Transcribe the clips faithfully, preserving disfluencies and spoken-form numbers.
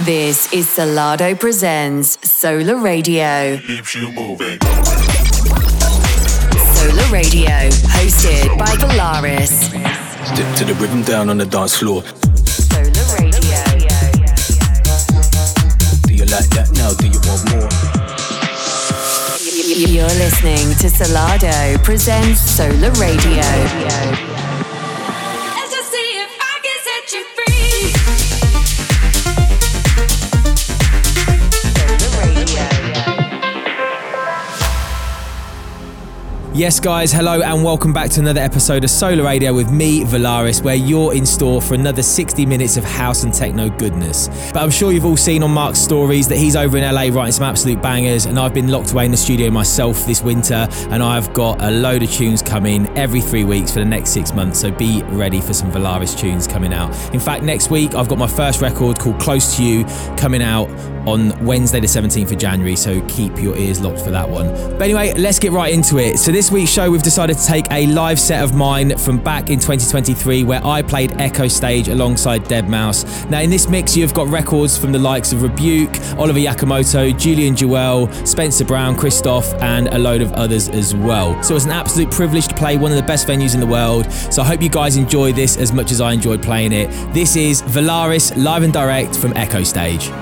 This is Solardo presents Sola Radio. Keeps you moving. Sola Radio, hosted by Volaris. Dip to the rhythm down on the dance floor. Sola Radio. Do you like that now? Do you want more? You're listening to Solardo presents Sola Radio. Yes, guys, hello and welcome back to another episode of Sola Radio with me, Volaris, where you're in store for another sixty minutes of house and techno goodness. But I'm sure you've all seen on Mark's stories that he's over in L A writing some absolute bangers, and I've been locked away in the studio myself this winter, and I've got a load of tunes coming every three weeks for the next six months, so be ready for some Volaris tunes coming out. In fact, next week, I've got my first record called Close to You coming out on Wednesday the seventeenth of January, so keep your ears locked for that one. But anyway, let's get right into it. So this This week's show, we've decided to take a live set of mine from back in twenty twenty-three, where I played Echostage alongside Deadmau five. Now in this mix you've got records from the likes of Rebuke, Oliver Yakamoto, Julian Jewell, Spencer Brown, Christoph and a load of others as well. So it's an absolute privilege to play one of the best venues in the world, so I hope you guys enjoy this as much as I enjoyed playing it. This is Volaris live and direct from Echostage.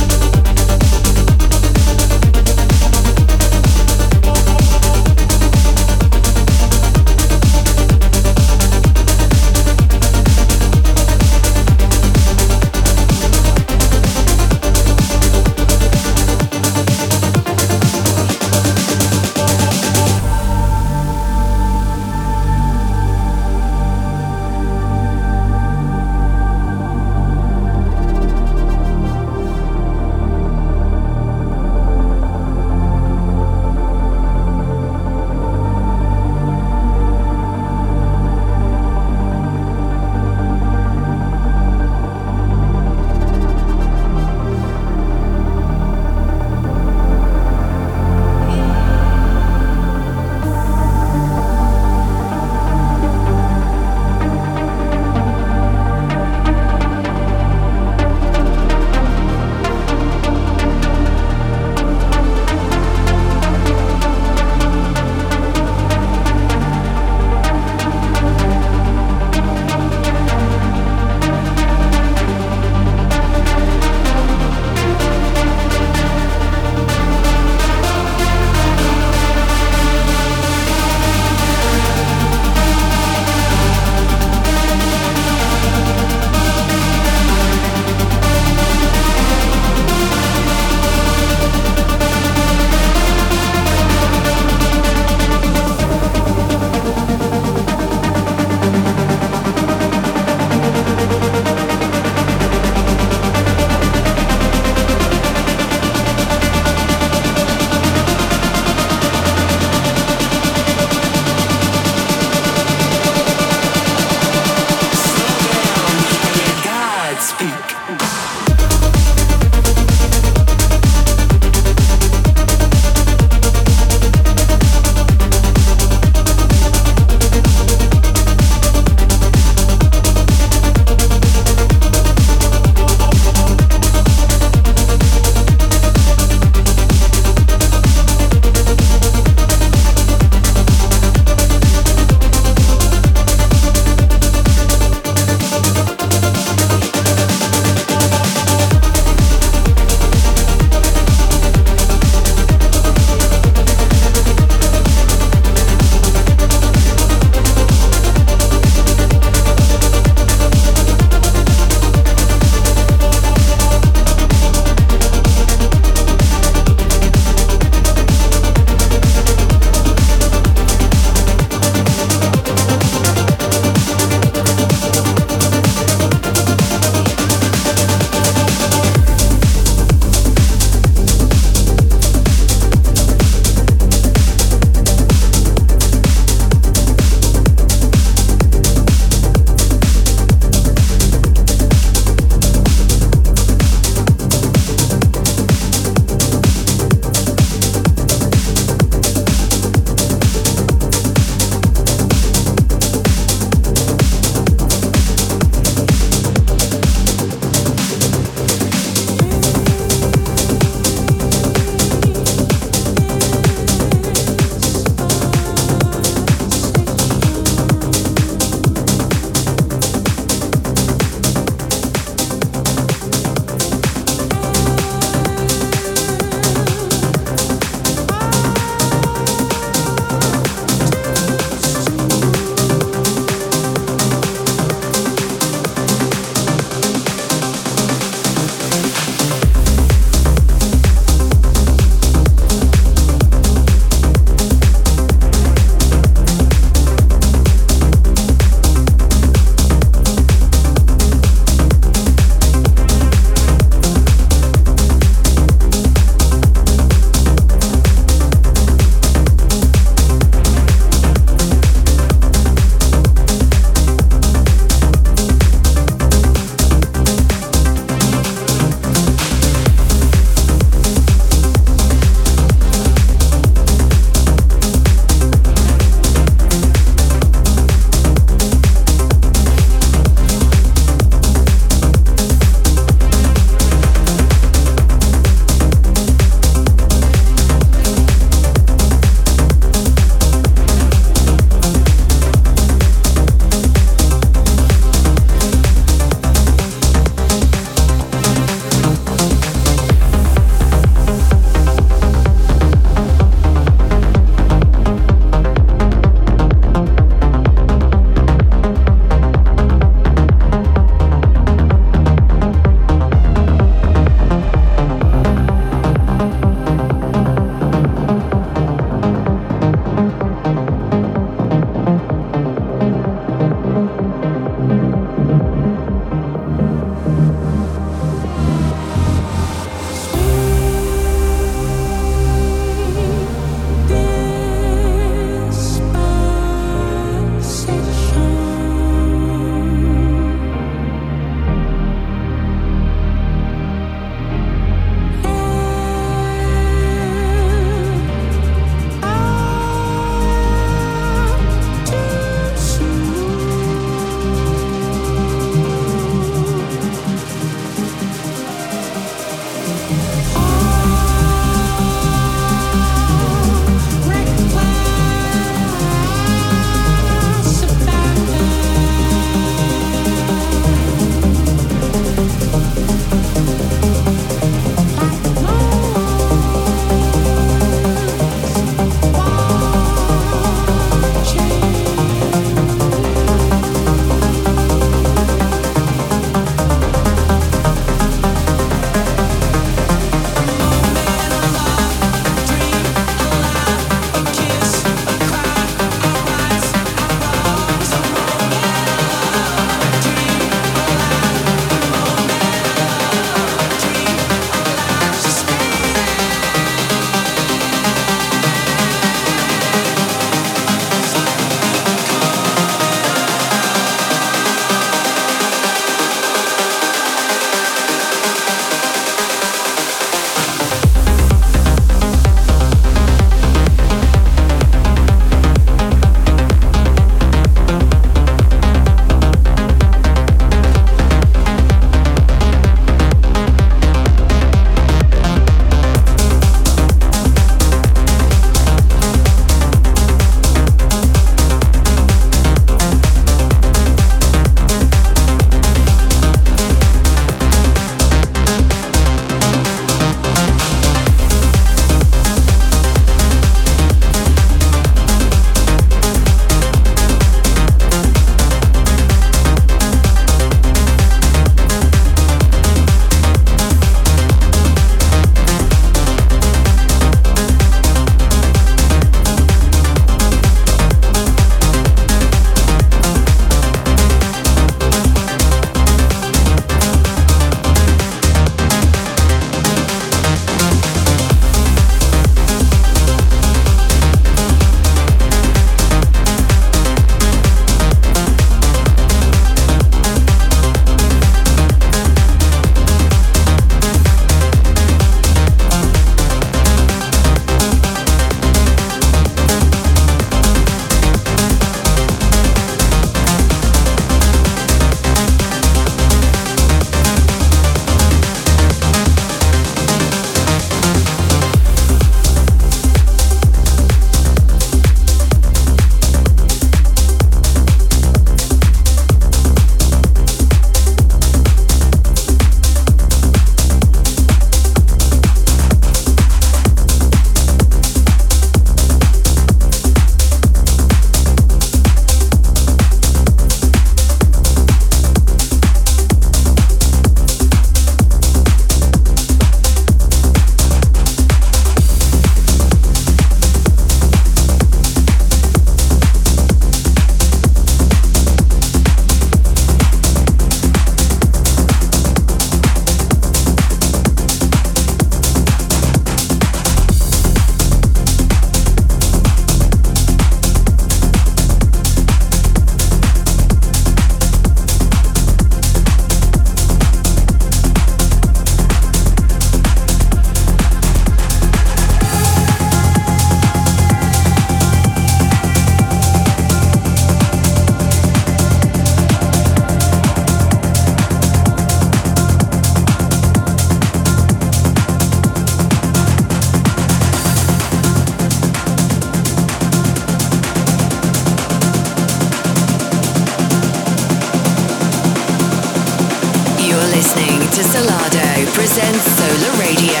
Solardo presents Sola Radio,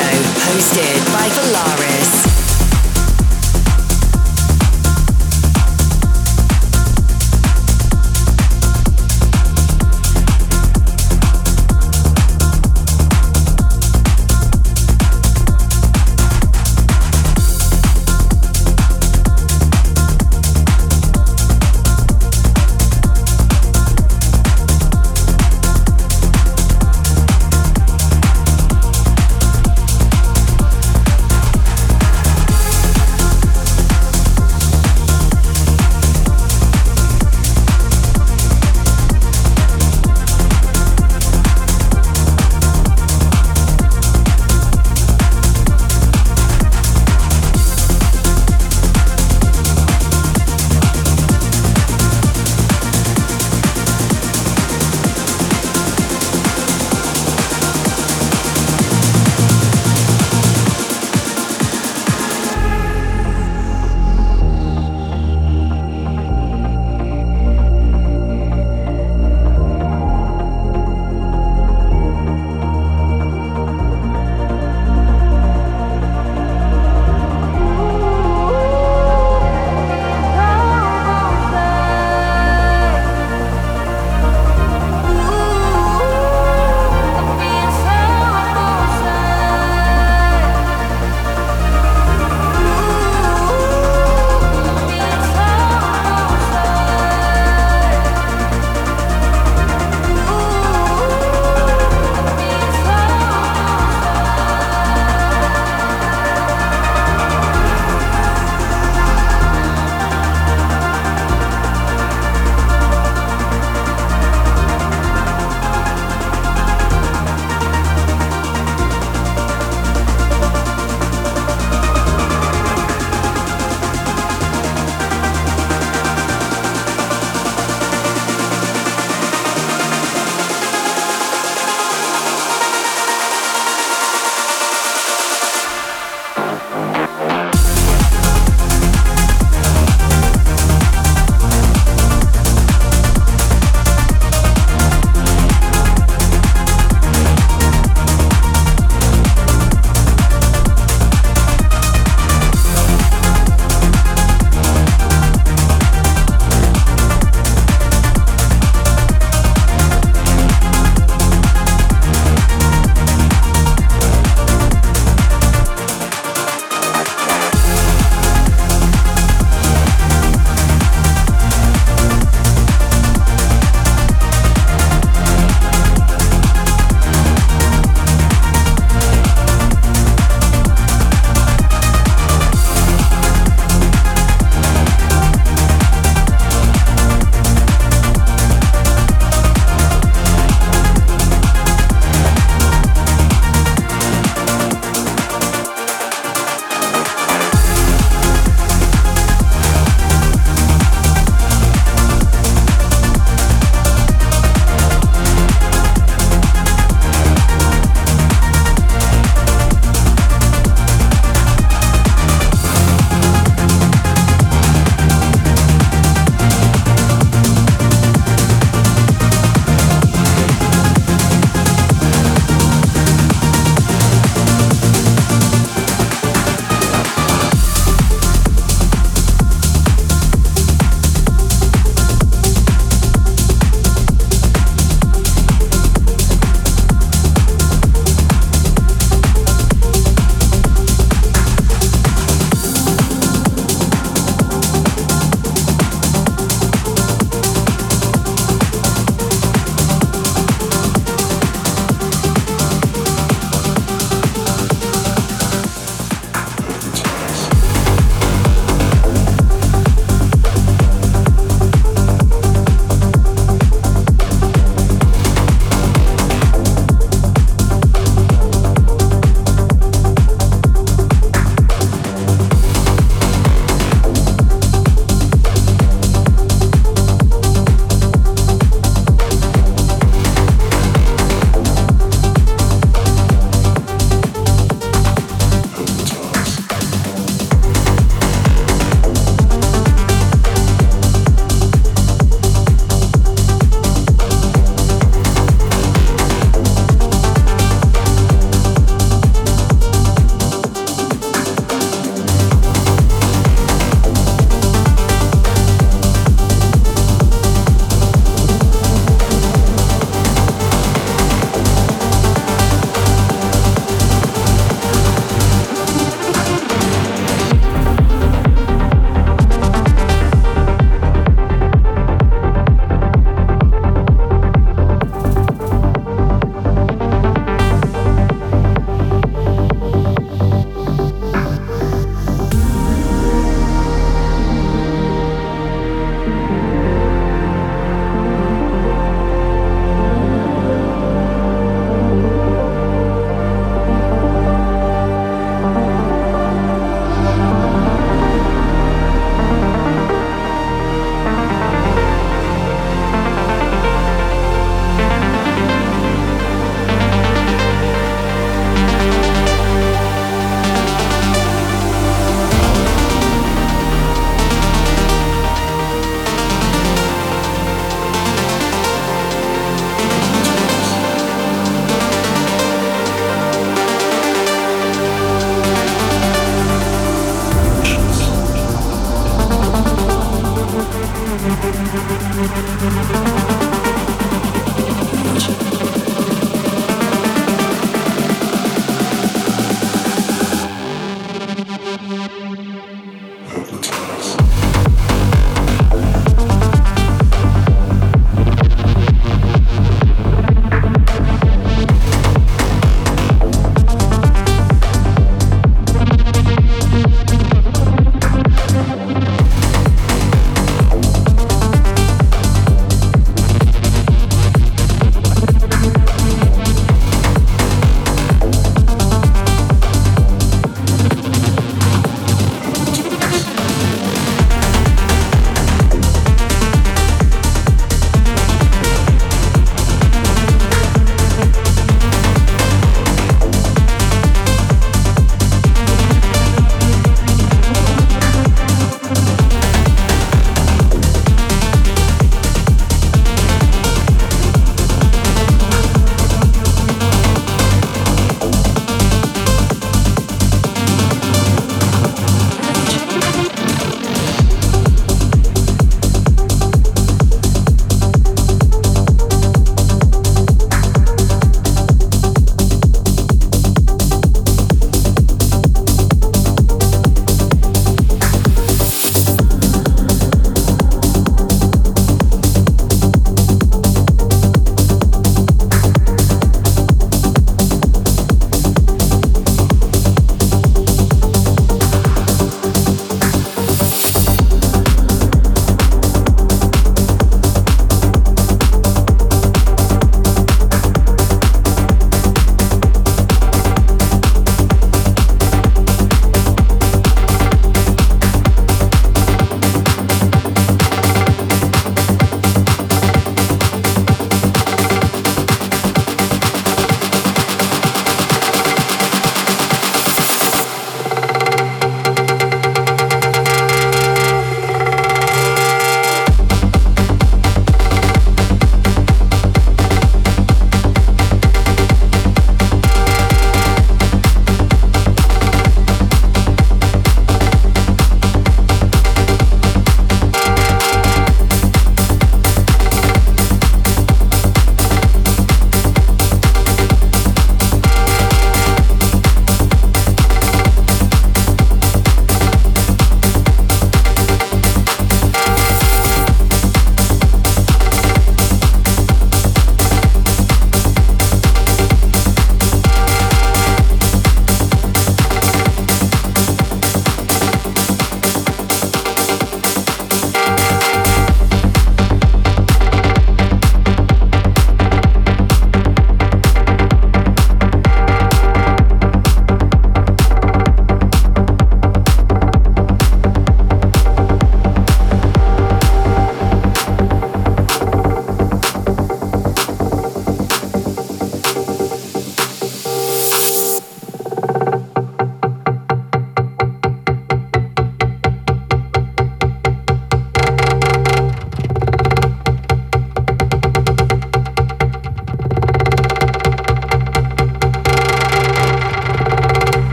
hosted by Volaris.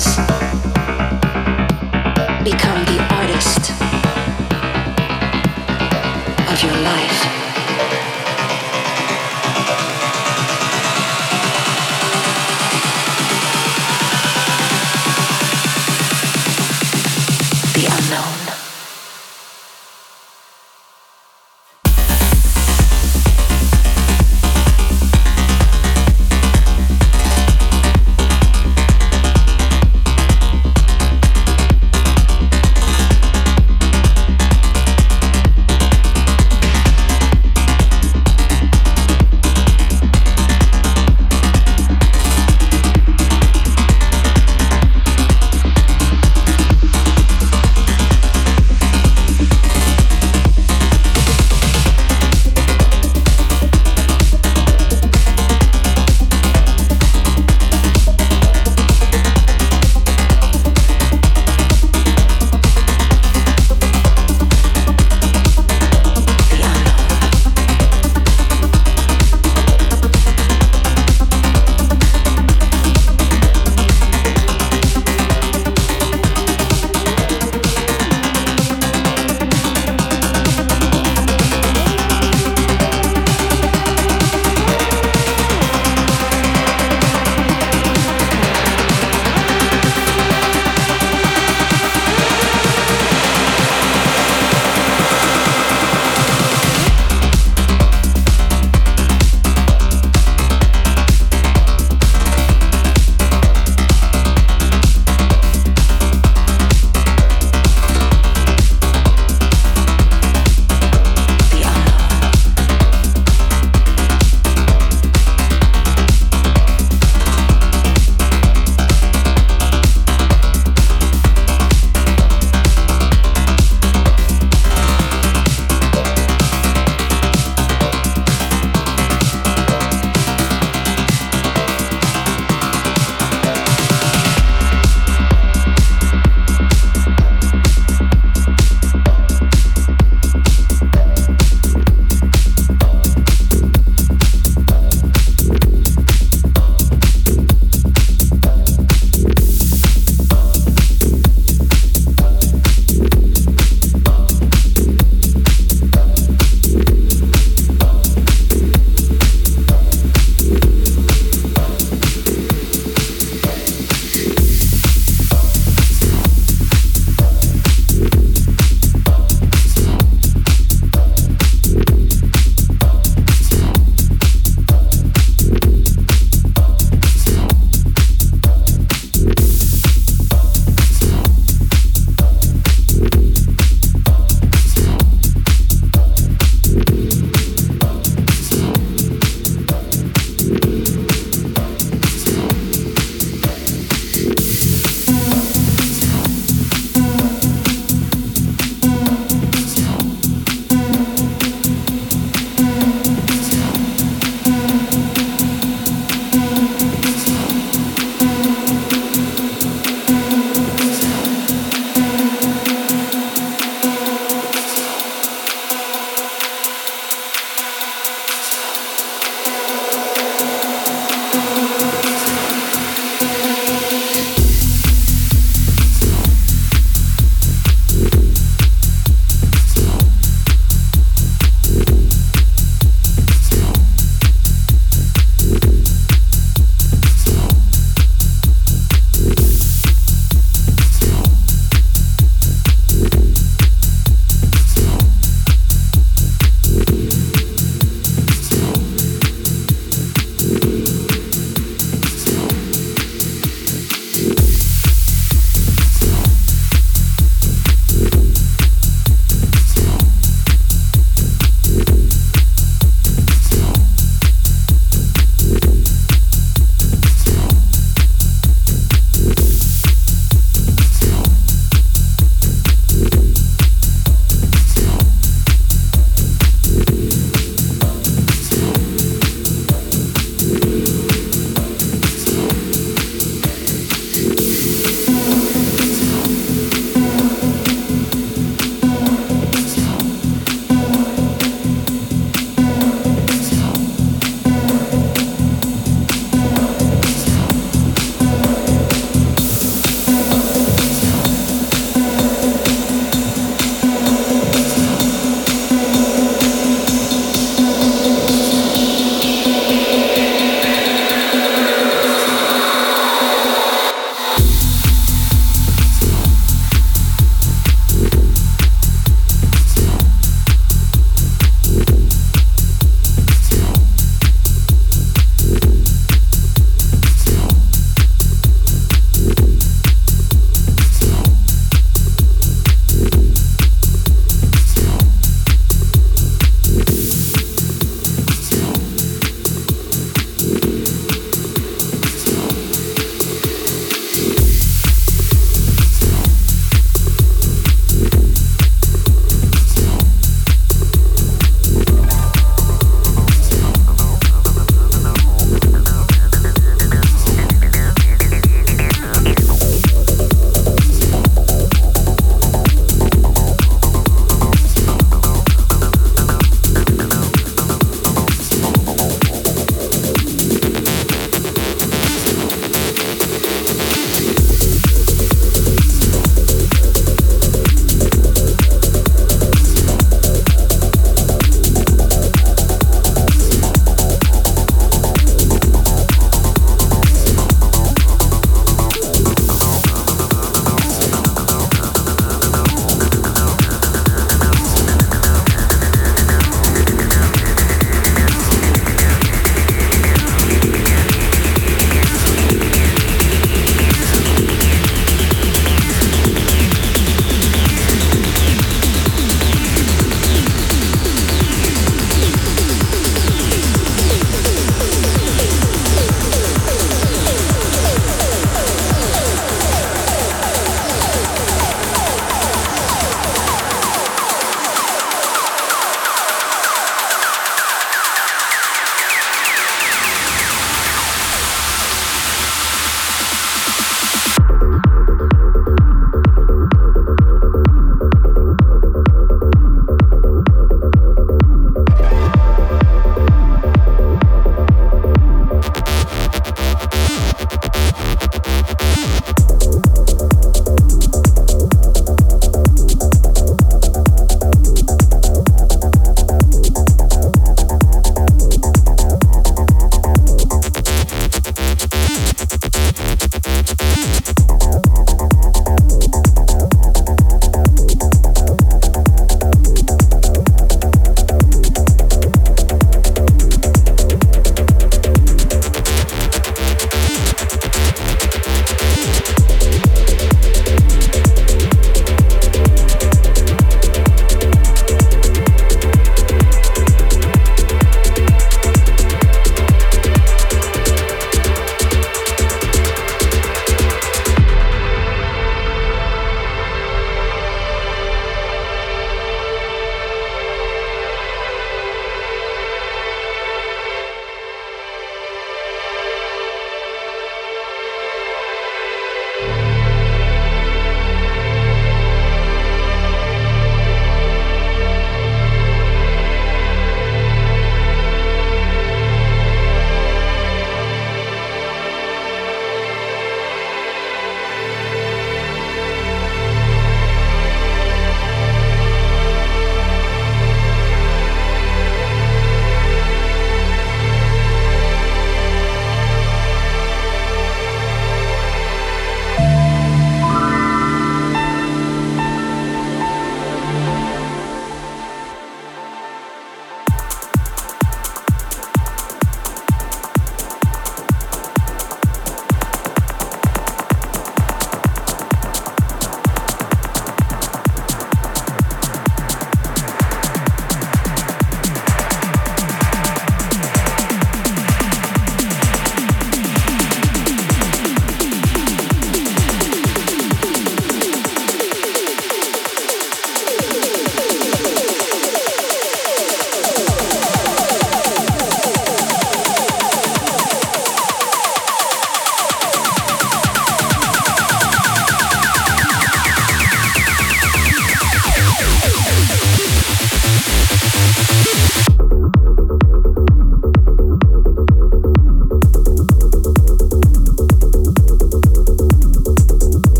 silence. Become the artist of your life.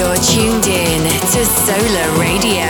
You're tuned in to Sola Radio.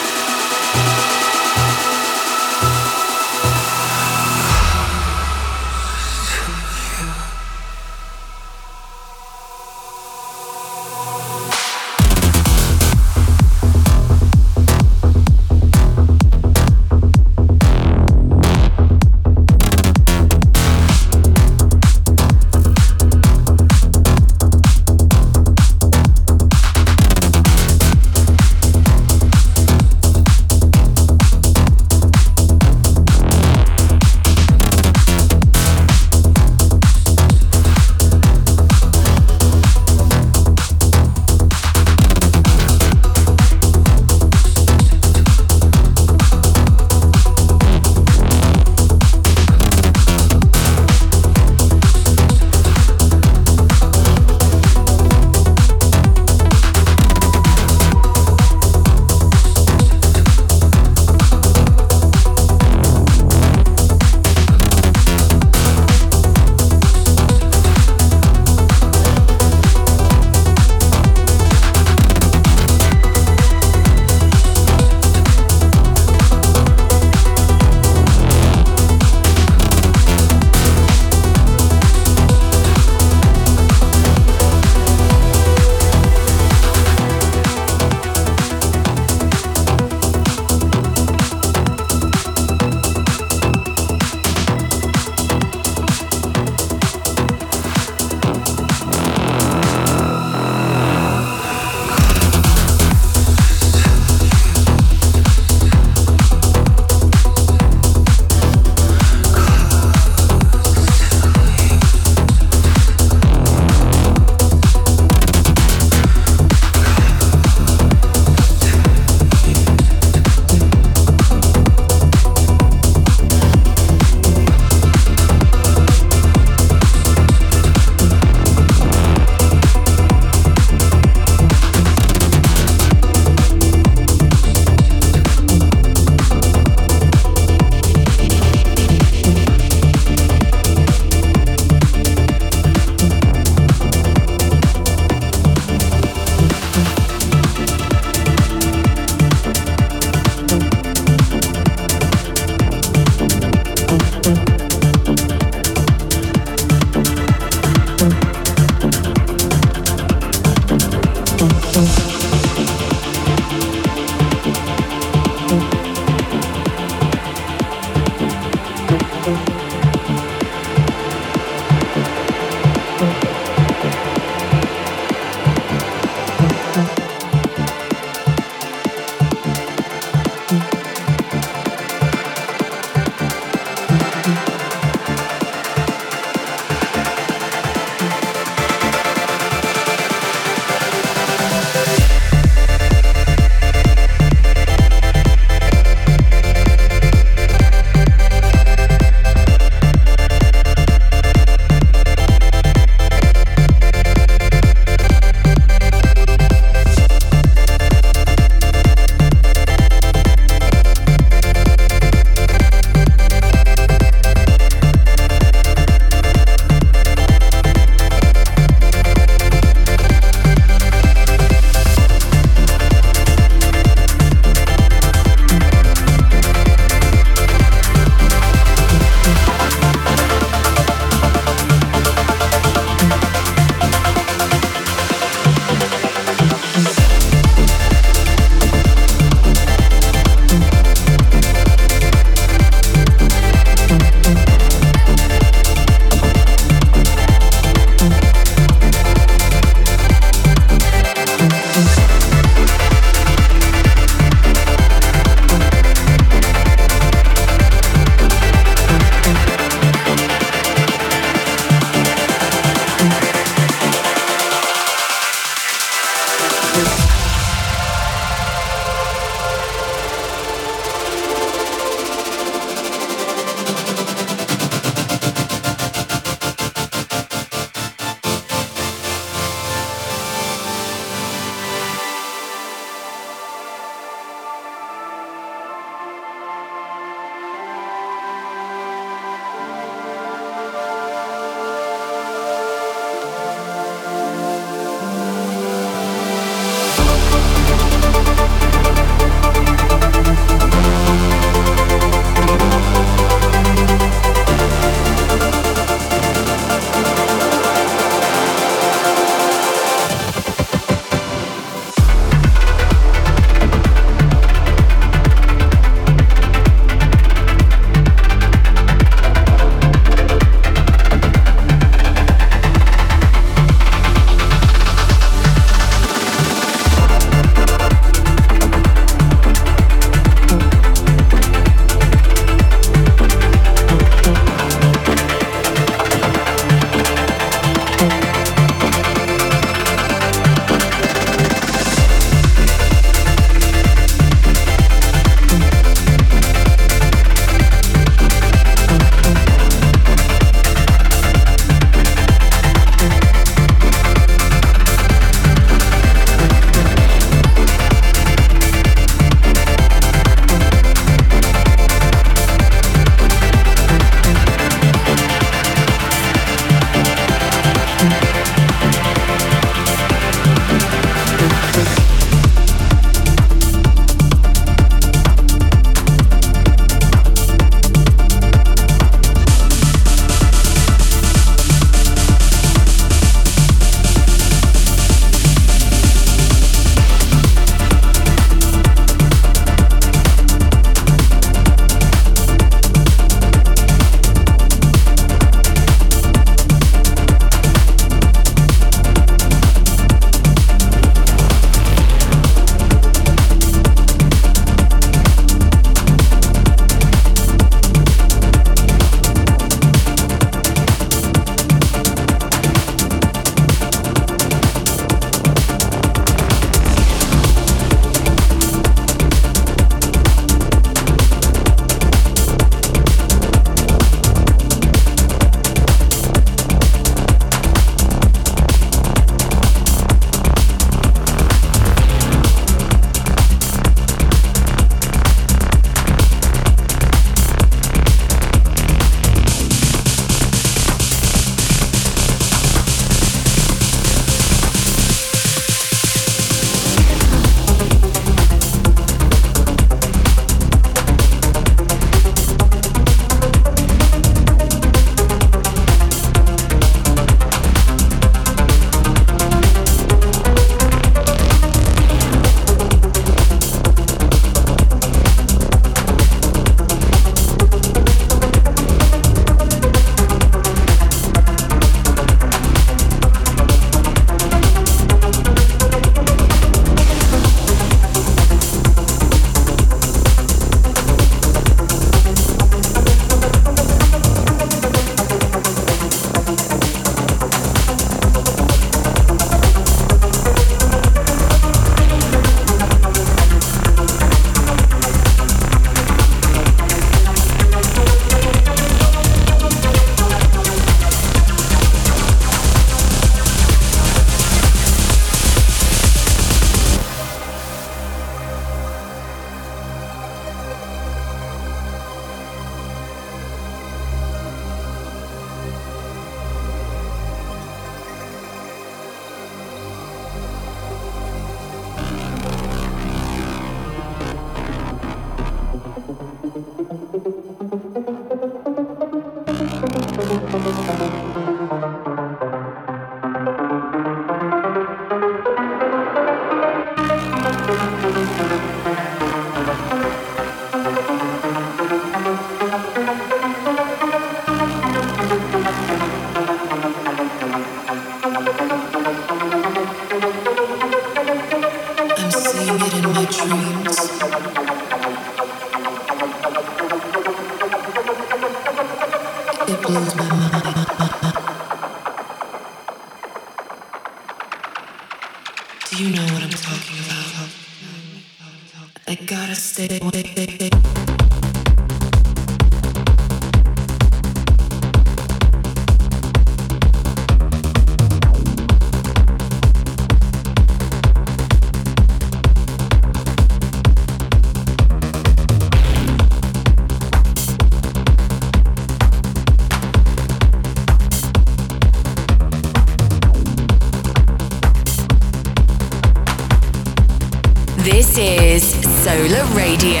Sola Radio.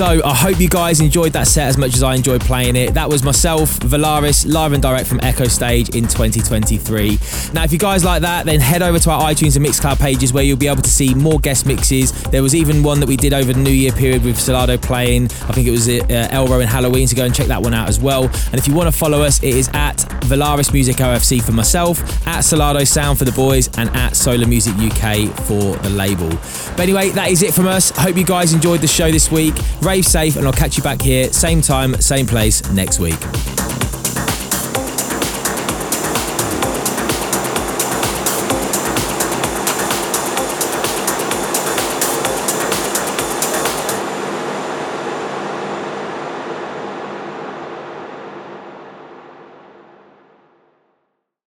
So I hope you guys enjoyed that set as much as I enjoyed playing it. That was myself, Volaris, live and direct from Echostage in twenty twenty-three. Now, if you guys like that, then head over to our iTunes and Mixcloud pages where you'll be able to see more guest mixes. There was even one that we did over the New Year period with Solardo playing. I think it was uh, Elro and Halloween, so go and check that one out as well. And if you want to follow us, it is at Volaris Music O F C for myself, at Solardo Sound for the boys, and at Solar Music U K for the label. But anyway, that is it from us. Hope you guys enjoyed the show this week. Rave safe, and I'll catch you back here, same time, same place next week.